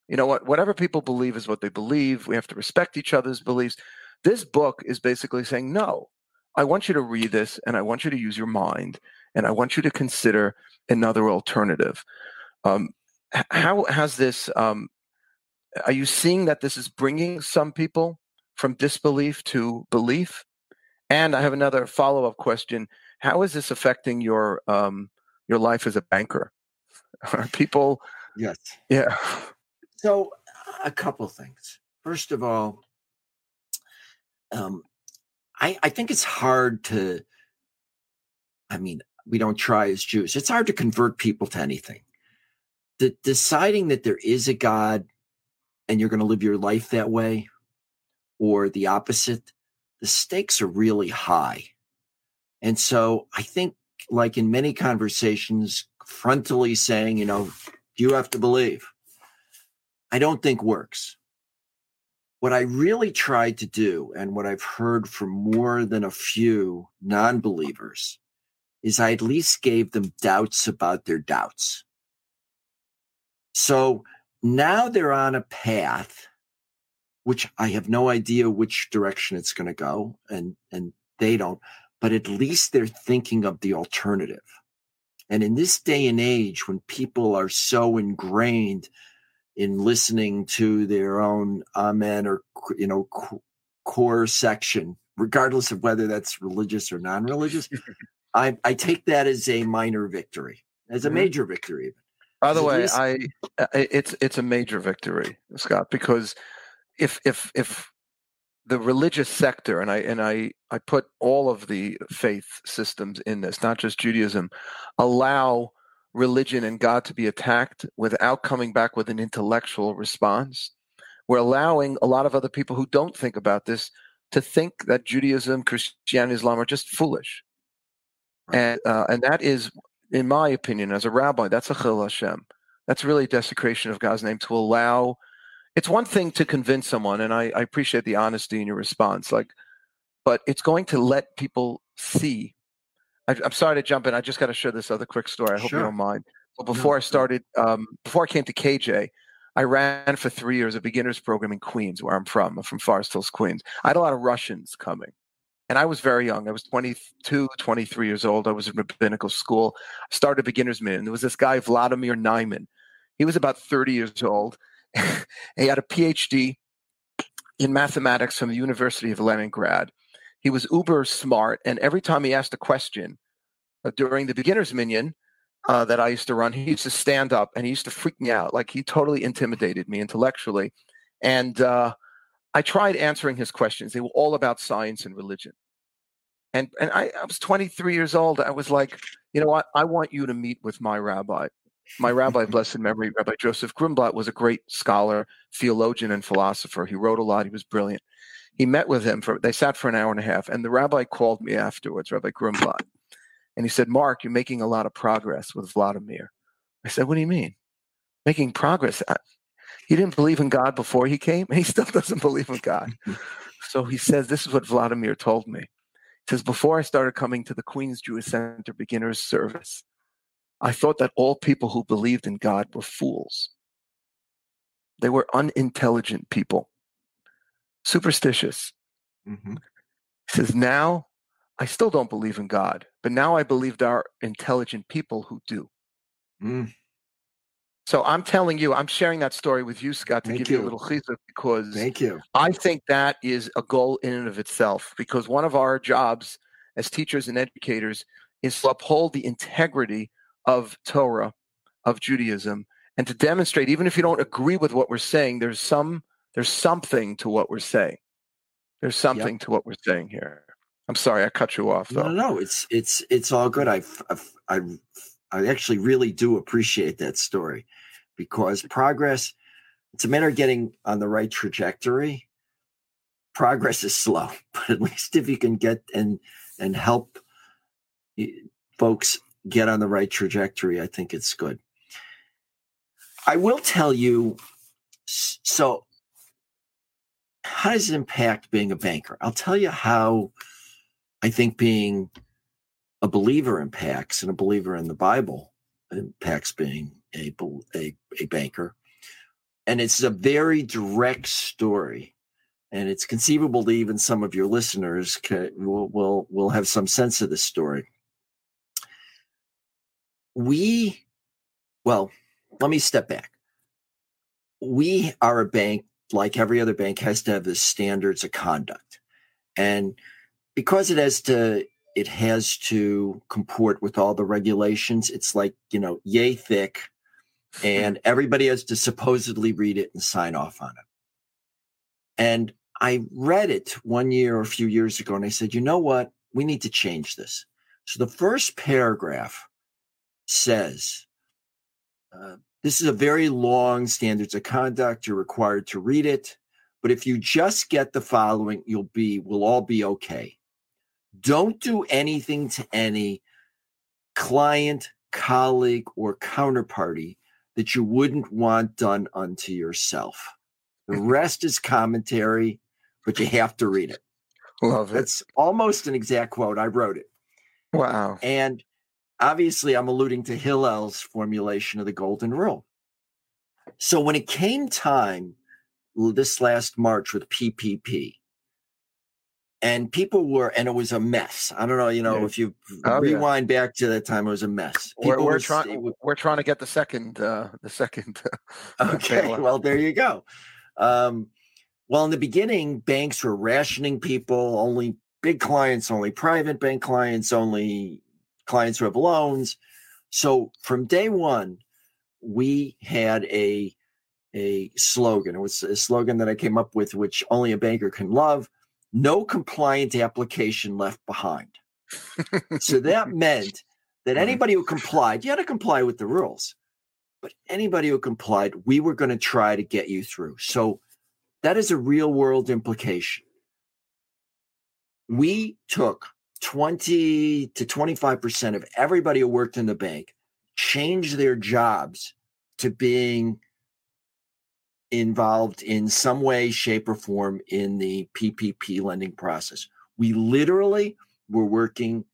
you know what, whatever people believe is what they believe. We have to respect each other's beliefs. This book is basically saying, no, I want you to read this, and I want you to use your mind, and I want you to consider another alternative. How has this, are you seeing that this is bringing some people from disbelief to belief? And I have another follow-up question. How is this affecting your life as a banker? Are people? Yes. Yeah. So a couple things. First of all, I think it's hard to, we don't try as Jews. It's hard to convert people to anything. Deciding that there is a God and you're going to live your life that way, or the opposite, the stakes are really high. And so I think, like in many conversations, frontally saying, you have to believe, I don't think works. What I really tried to do, and what I've heard from more than a few non-believers, is I at least gave them doubts about their doubts. So now they're on a path, which I have no idea which direction it's going to go, and they don't. But at least they're thinking of the alternative. And in this day and age, when people are so ingrained in listening to their own amen or, core section, regardless of whether that's religious or non-religious, I take that as a minor victory, as a major victory. Even. By the way, it's a major victory, Scott, because if the religious sector, and I put all of the faith systems in this, not just Judaism, allow religion and God to be attacked without coming back with an intellectual response, we're allowing a lot of other people who don't think about this to think that Judaism, Christianity, Islam are just foolish. Right. And that is, in my opinion, as a rabbi, that's a chil Hashem. That's really a desecration of God's name to allow. It's one thing to convince someone, and I appreciate the honesty in your response, like, but it's going to let people see. I'm sorry to jump in. I just got to share this other quick story. I hope you don't mind. But before I started, before I came to KJ, I ran for 3 years a beginner's program in Queens, where I'm from. I'm from Forest Hills, Queens. I had a lot of Russians coming. And I was very young. I was 22, 23 years old. I was in rabbinical school. I started a beginner's meeting. There was this guy, Vladimir Nyman. He was about 30 years old. He had a PhD in mathematics from the University of Leningrad. He was uber smart. And every time he asked a question during the beginner's minyan, that I used to run, he used to stand up and he used to freak me out. Like, he totally intimidated me intellectually. And I tried answering his questions. They were all about science and religion. And I was 23 years old. I was like, you know what? I want you to meet with my rabbi. My rabbi, blessed memory, Rabbi Joseph Grimblatt, was a great scholar, theologian, and philosopher. He wrote a lot. He was brilliant. He met with him. They sat for an hour and a half. And the rabbi called me afterwards, Rabbi Grimblatt. And he said, Mark, you're making a lot of progress with Vladimir. I said, what do you mean? Making progress? He didn't believe in God before he came, and he still doesn't believe in God. So he says, this is what Vladimir told me. He says, before I started coming to the Queens Jewish Center Beginner's Service, I thought that all people who believed in God were fools. They were unintelligent people, superstitious. Mm-hmm. He says, now, I still don't believe in God, but now I believe there are intelligent people who do. Mm. So I'm telling you, I'm sharing that story with you, Scott, to give you a little chizuk, because I think that is a goal in and of itself, because one of our jobs as teachers and educators is to uphold the integrity of Torah, of Judaism, and to demonstrate, even if you don't agree with what we're saying, there's something to what we're saying. There's something to what we're saying here. I'm sorry, I cut you off, though. No, it's all good. I actually really do appreciate that story, because progress, it's a matter of getting on the right trajectory. Progress is slow, but at least if you can get and help folks get on the right trajectory, I think it's good. I will tell you, so how does it impact being a banker? I'll tell you how I think being a believer impacts, and a believer in the Bible impacts being a banker. And it's a very direct story. And it's conceivable that even some of your listeners will have some sense of this story. Let me step back. We are a bank, like every other bank, has to have the standards of conduct. And because it has to comport with all the regulations, it's like, yay thick, and everybody has to supposedly read it and sign off on it. And I read it one year or a few years ago, and I said, you know what? We need to change this. So the first paragraph says, this is a very long standards of conduct. You're required to read it. But if you just get the following, we'll all be okay. Don't do anything to any client, colleague, or counterparty that you wouldn't want done unto yourself. The rest is commentary, but you have to read it. Love it. That's almost an exact quote. I wrote it. Wow. And obviously, I'm alluding to Hillel's formulation of the Golden Rule. So when it came time this last March with PPP, and and it was a mess. I don't know, if you rewind back to that time, it was a mess. We're trying to get the second. Okay, well, there you go. In the beginning, banks were rationing people, only big clients, only private bank clients, only clients who have loans. So from day one, we had a slogan. It was a slogan that I came up with, which only a banker can love: no compliant application left behind. So that meant that anybody who complied, you had to comply with the rules, but anybody who complied, we were going to try to get you through. So That is a real-world implication. We took 20 to 25% of everybody who worked in the bank, changed their jobs to being involved in some way, shape, or form in the PPP lending process. We literally were working.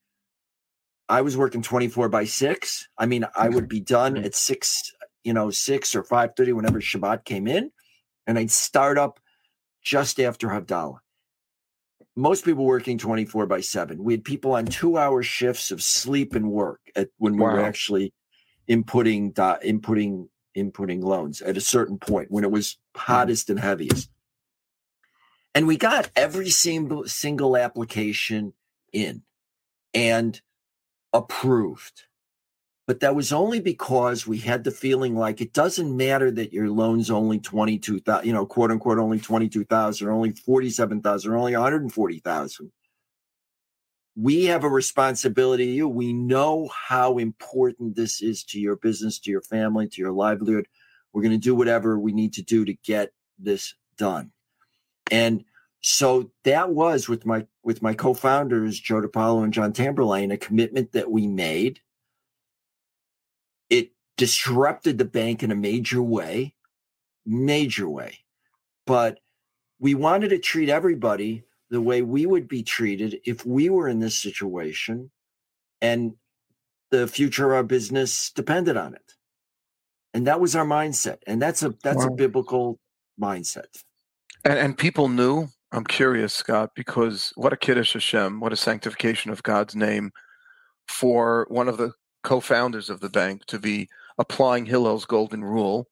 I was working 24/6. I mean, I would be done at 6 or 5:30, whenever Shabbat came in, and I'd start up just after Havdalah. Most people working 24/7. We had people on 2-hour shifts of sleep and work when we were actually inputting loans at a certain point when it was hottest and heaviest. And we got every single application in and approved. But that was only because we had the feeling like it doesn't matter that your loan's only 22,000, quote unquote, only 22,000, only 47,000, only 140,000. We have a responsibility to you. We know how important this is to your business, to your family, to your livelihood. We're going to do whatever we need to do to get this done. And so that was with my co-founders, Joe DiPaolo and John Tamberlane, a commitment that we made. It disrupted the bank in a major way. But we wanted to treat everybody the way we would be treated if we were in this situation and the future of our business depended on it. And that was our mindset. And that's a biblical mindset. And people knew. I'm curious, Scott, because what a Kiddush Hashem, what a sanctification of God's name for one of the co-founders of the bank to be applying Hillel's golden rule.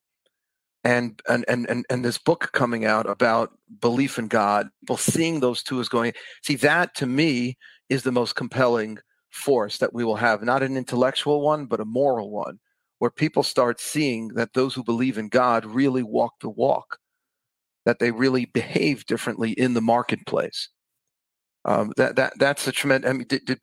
And this book coming out about belief in God, people seeing those two as going, see, that to me is the most compelling force that we will have, not an intellectual one, but a moral one, where people start seeing that those who believe in God really walk the walk, that they really behave differently in the marketplace. That's a tremendous. I mean, could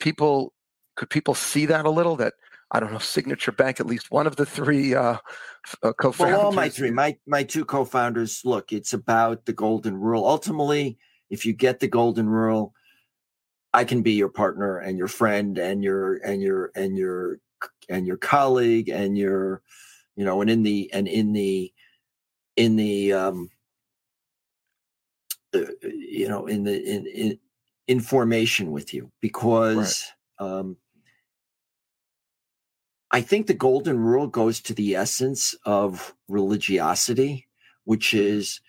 people see that a little? That, I don't know, Signature Bank, at least one of the three co-founders. Well, all my three. My two co-founders, look, it's about the golden rule. Ultimately, if you get the golden rule, I can be your partner and your friend and your colleague and your, and in information with you, because I think the golden rule goes to the essence of religiosity, which is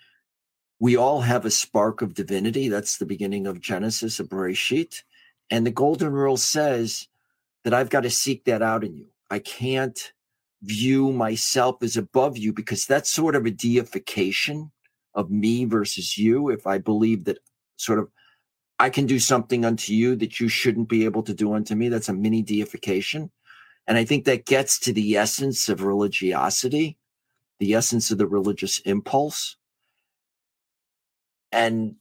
we all have a spark of divinity. That's the beginning of Genesis, of Bereshit. And the golden rule says that I've got to seek that out in you. I can't view myself as above you, because that's sort of a deification of me versus you. If I believe that sort of I can do something unto you that you shouldn't be able to do unto me, that's a mini deification. And I think that gets to the essence of religiosity, the essence of the religious impulse. And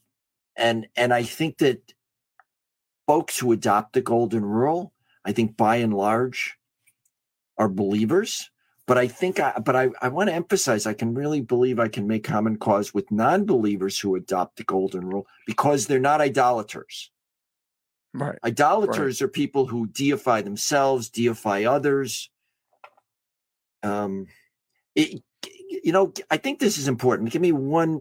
I think that folks who adopt the golden rule, I think by and large are believers. But I want to emphasize, I can really believe I can make common cause with non-believers who adopt the golden rule, because they're not idolaters. Right. Idolaters are people who deify themselves, deify others. I think this is important. Give me 1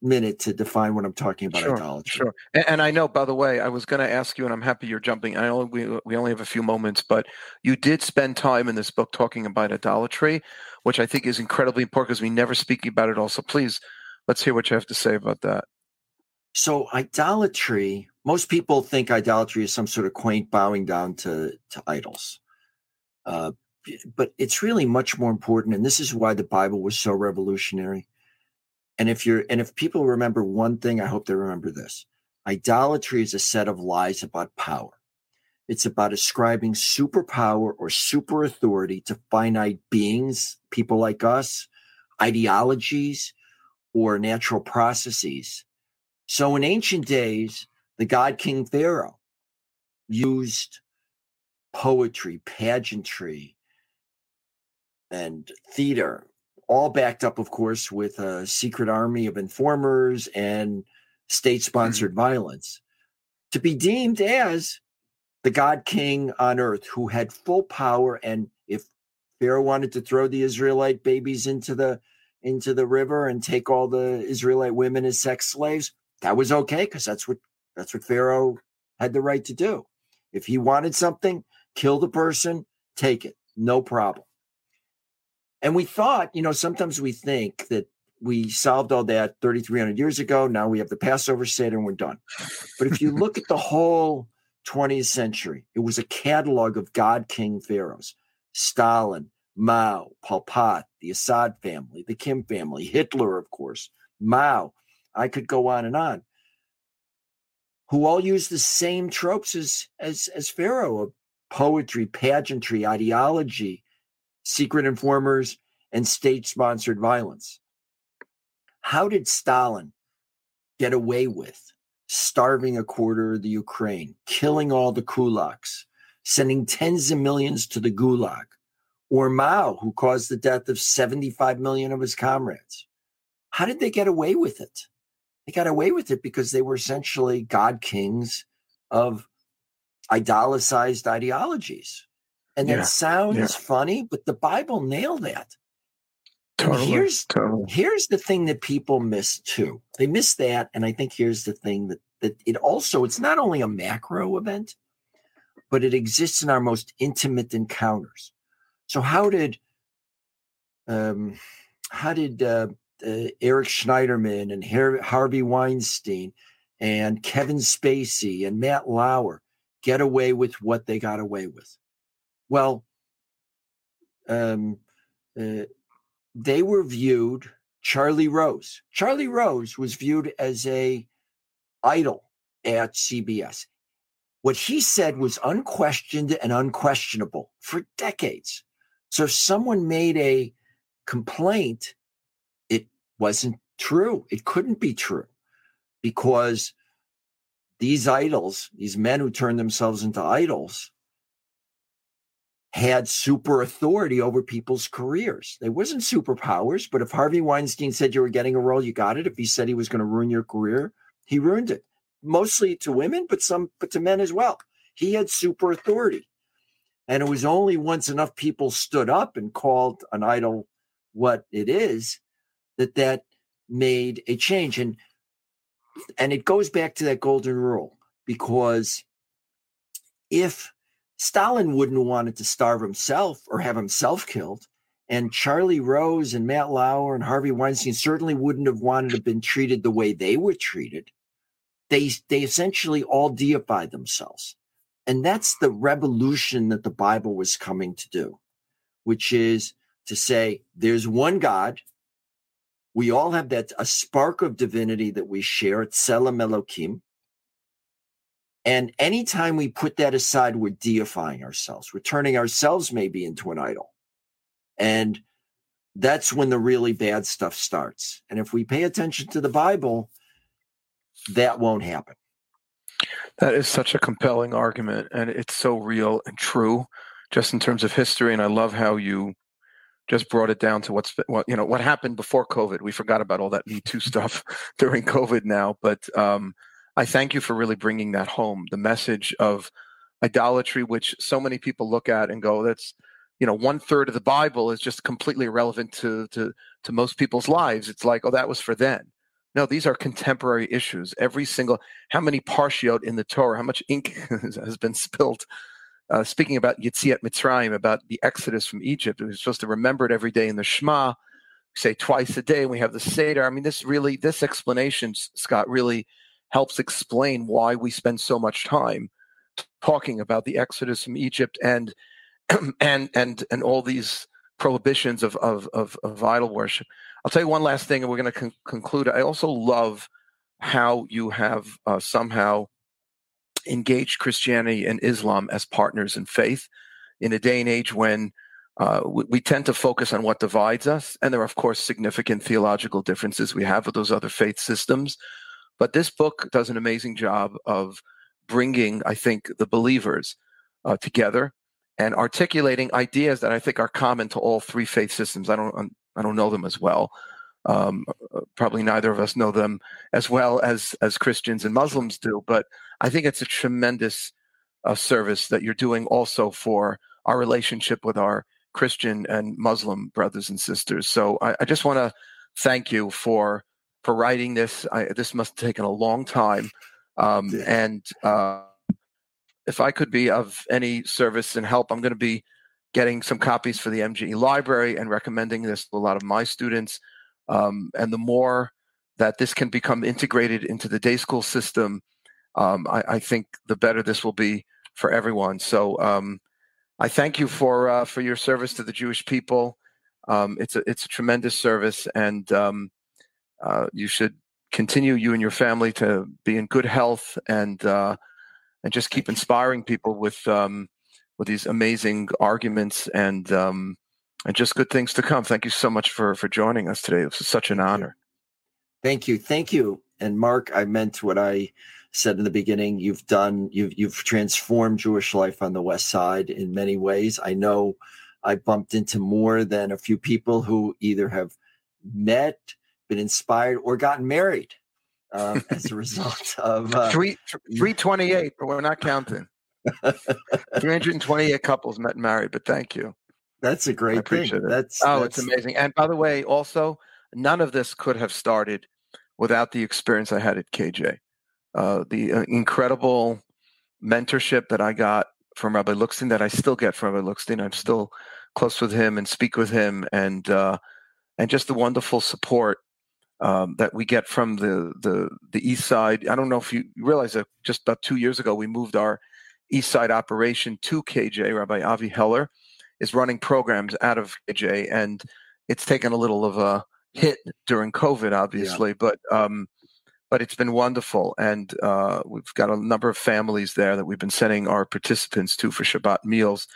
minute to define what I'm talking about. Sure, idolatry. Sure. And I know, by the way, I was going to ask you, and I'm happy you're jumping. We only have a few moments, but you did spend time in this book talking about idolatry, which I think is incredibly important because we never speak about it all. So please, let's hear what you have to say about that. So idolatry, most people think idolatry is some sort of quaint bowing down to idols. But it's really much more important. And this is why the Bible was so revolutionary. And if people remember one thing, I hope they remember this. Idolatry is a set of lies about power. It's about ascribing superpower or super authority to finite beings, people like us, ideologies, or natural processes. So in ancient days, the god King Pharaoh used poetry, pageantry, and theater, all backed up, of course, with a secret army of informers and state-sponsored violence, to be deemed as the God King on earth who had full power. And if Pharaoh wanted to throw the Israelite babies into the river and take all the Israelite women as sex slaves, that was okay, because that's what Pharaoh had the right to do. If he wanted something, kill the person, take it, no problem. And we thought, sometimes we think that we solved all that 3,300 years ago. Now we have the Passover Seder and we're done. But if you look at the whole 20th century, it was a catalog of God King pharaohs: Stalin, Mao, Pol Pot, the Assad family, the Kim family, Hitler, of course, Mao. I could go on, who all used the same tropes as Pharaoh of poetry, pageantry, ideology, secret informers, and state-sponsored violence. How did Stalin get away with starving a quarter of the Ukraine, killing all the kulaks, sending tens of millions to the gulag, or Mao, who caused the death of 75 million of his comrades? How did they get away with it? They got away with it because they were essentially God kings of idolicized ideologies. And that sounds funny, but the Bible nailed that. Totally, here's the thing that people miss too. They miss that, and I think here's the thing that it also, it's not only a macro event, but it exists in our most intimate encounters. So how did Eric Schneiderman and Harvey Weinstein and Kevin Spacey and Matt Lauer get away with what they got away with? Well, they were viewed, Charlie Rose was viewed as a idol at CBS. What he said was unquestioned and unquestionable for decades. So if someone made a complaint, wasn't true. It couldn't be true, because these idols, these men who turned themselves into idols, had super authority over people's careers. They wasn't superpowers, but if Harvey Weinstein said you were getting a role, you got it. If he said he was going to ruin your career, he ruined it. Mostly to women, but to men as well. He had super authority. And it was only once enough people stood up and called an idol what it is that made a change. And it goes back to that golden rule, because if Stalin wouldn't have wanted to starve himself or have himself killed, and Charlie Rose and Matt Lauer and Harvey Weinstein certainly wouldn't have wanted to have been treated the way they were treated, they essentially all deified themselves. And that's the revolution that the Bible was coming to do, which is to say there's one God. We all have that a spark of divinity that we share, Tselem Elokim. And anytime we put that aside, we're deifying ourselves. We're turning ourselves maybe into an idol. And that's when the really bad stuff starts. And if we pay attention to the Bible, that won't happen. That is such a compelling argument, and it's so real and true just in terms of history. And I love how you just brought it down to what happened before COVID. We forgot about all that Me Too stuff during COVID now, but I thank you for really bringing that home, the message of idolatry, which so many people look at and go, that's, 1/3 of the Bible is just completely irrelevant to most people's lives. It's like, oh, that was for then. No, these are contemporary issues. How many parshiot in the Torah, how much ink has been spilled? Speaking about Yetziat Mitzrayim, about the exodus from Egypt, we're supposed to remember it every day in the Shema, say twice a day, and we have the Seder. I mean, this explanation, Scott, really helps explain why we spend so much time talking about the exodus from Egypt and all these prohibitions of idol worship. I'll tell you one last thing, and we're going to conclude. I also love how you have somehow engage Christianity and Islam as partners in faith in a day and age when we tend to focus on what divides us. And there are, of course, significant theological differences we have with those other faith systems. But this book does an amazing job of bringing, I think, the believers together and articulating ideas that I think are common to all three faith systems. I don't I don't know them as well. Probably neither of us know them as well as Christians and Muslims do, but I think it's a tremendous service that you're doing also for our relationship with our Christian and Muslim brothers and sisters. So I just want to thank you for writing this. This must have taken a long time. If I could be of any service and help, I'm going to be getting some copies for the MJE library and recommending this to a lot of my students. And the more that this can become integrated into the day school system, I think the better this will be for everyone. So I thank you for your service to the Jewish people. It's a tremendous service, and you should continue, you and your family, to be in good health and just keep inspiring people with these amazing arguments and just good things to come. Thank you so much for joining us today. It was such an honor. Thank you. And Mark, I meant what I said in the beginning. You've transformed Jewish life on the West Side in many ways. I know I bumped into more than a few people who either have met, been inspired, or gotten married as a result of 328, but we're not counting. 328 couples met and married, but thank you. That's a great thing. It's amazing. And by the way, also, none of this could have started without the experience I had at KJ. The incredible mentorship that I got from Rabbi Lookstein, that I still get from Rabbi Lookstein. I'm still close with him and speak with him, and just the wonderful support that we get from the East Side. I don't know if you realize that just about 2 years ago, we moved our East Side operation to KJ. Rabbi Avi Heller is running programs out of KJ, and it's taken a little of a hit during COVID, obviously, but it's been wonderful. And we've got a number of families there that we've been sending our participants to for Shabbat meals.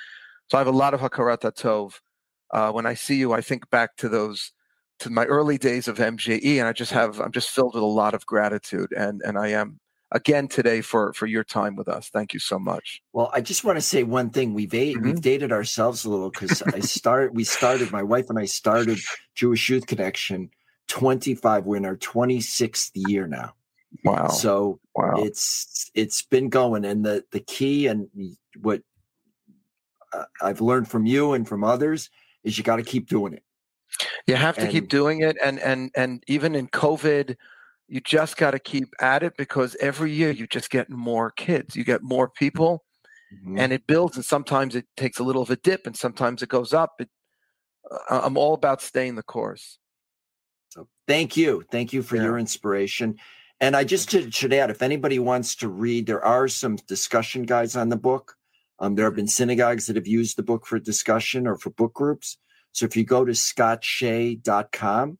So I have a lot of Hakarat Tov. When I see you, I think back to my early days of MJE, and I'm just filled with a lot of gratitude. And I am, again, today for your time with us. Thank you so much. Well, I just want to say one thing. We've dated ourselves a little, because my wife and I started Jewish Youth Connection 25. We're in our 26th year now. Wow. So it's been going. And the key, and what I've learned from you and from others, is you got to keep doing it. You have to keep doing it. And even in COVID, you just got to keep at it, because every year you just get more kids, you get more people, and it builds. And sometimes it takes a little of a dip, and sometimes it goes up. I'm all about staying the course. So thank you for your inspiration. And I just should add, if anybody wants to read, there are some discussion guides on the book. There have been synagogues that have used the book for discussion or for book groups. So if you go to scottshay.com,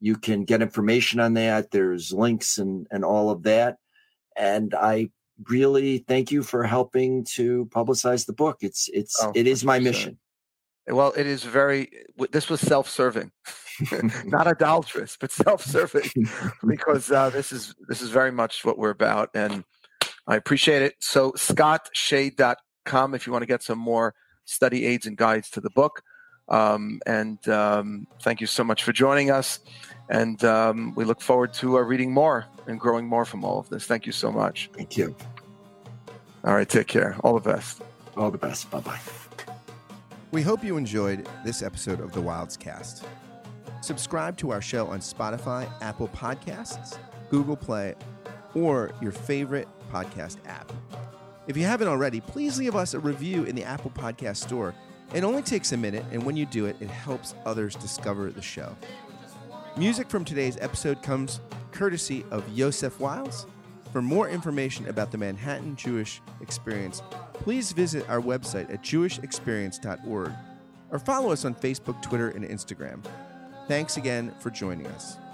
you can get information on that. There's links and all of that. And I really thank you for helping to publicize the book. It is my mission. Well, it is this was self-serving, not adulterous, but self-serving, because this is very much what we're about. And I appreciate it. So scottshay.com if you want to get some more study aids and guides to the book. Thank you so much for joining us. And we look forward to reading more and growing more from all of this. Thank you so much. Thank you. All right. Take care. All the best. All the best. Bye-bye. We hope you enjoyed this episode of the WildsCast. Subscribe to our show on Spotify, Apple Podcasts, Google Play, or your favorite podcast app. If you haven't already, please leave us a review in the Apple Podcast Store. It only takes a minute, and when you do it, it helps others discover the show. Music from today's episode comes courtesy of Joseph Wildes. For more information about the Manhattan Jewish Experience, please visit our website at jewishexperience.org or follow us on Facebook, Twitter, and Instagram. Thanks again for joining us.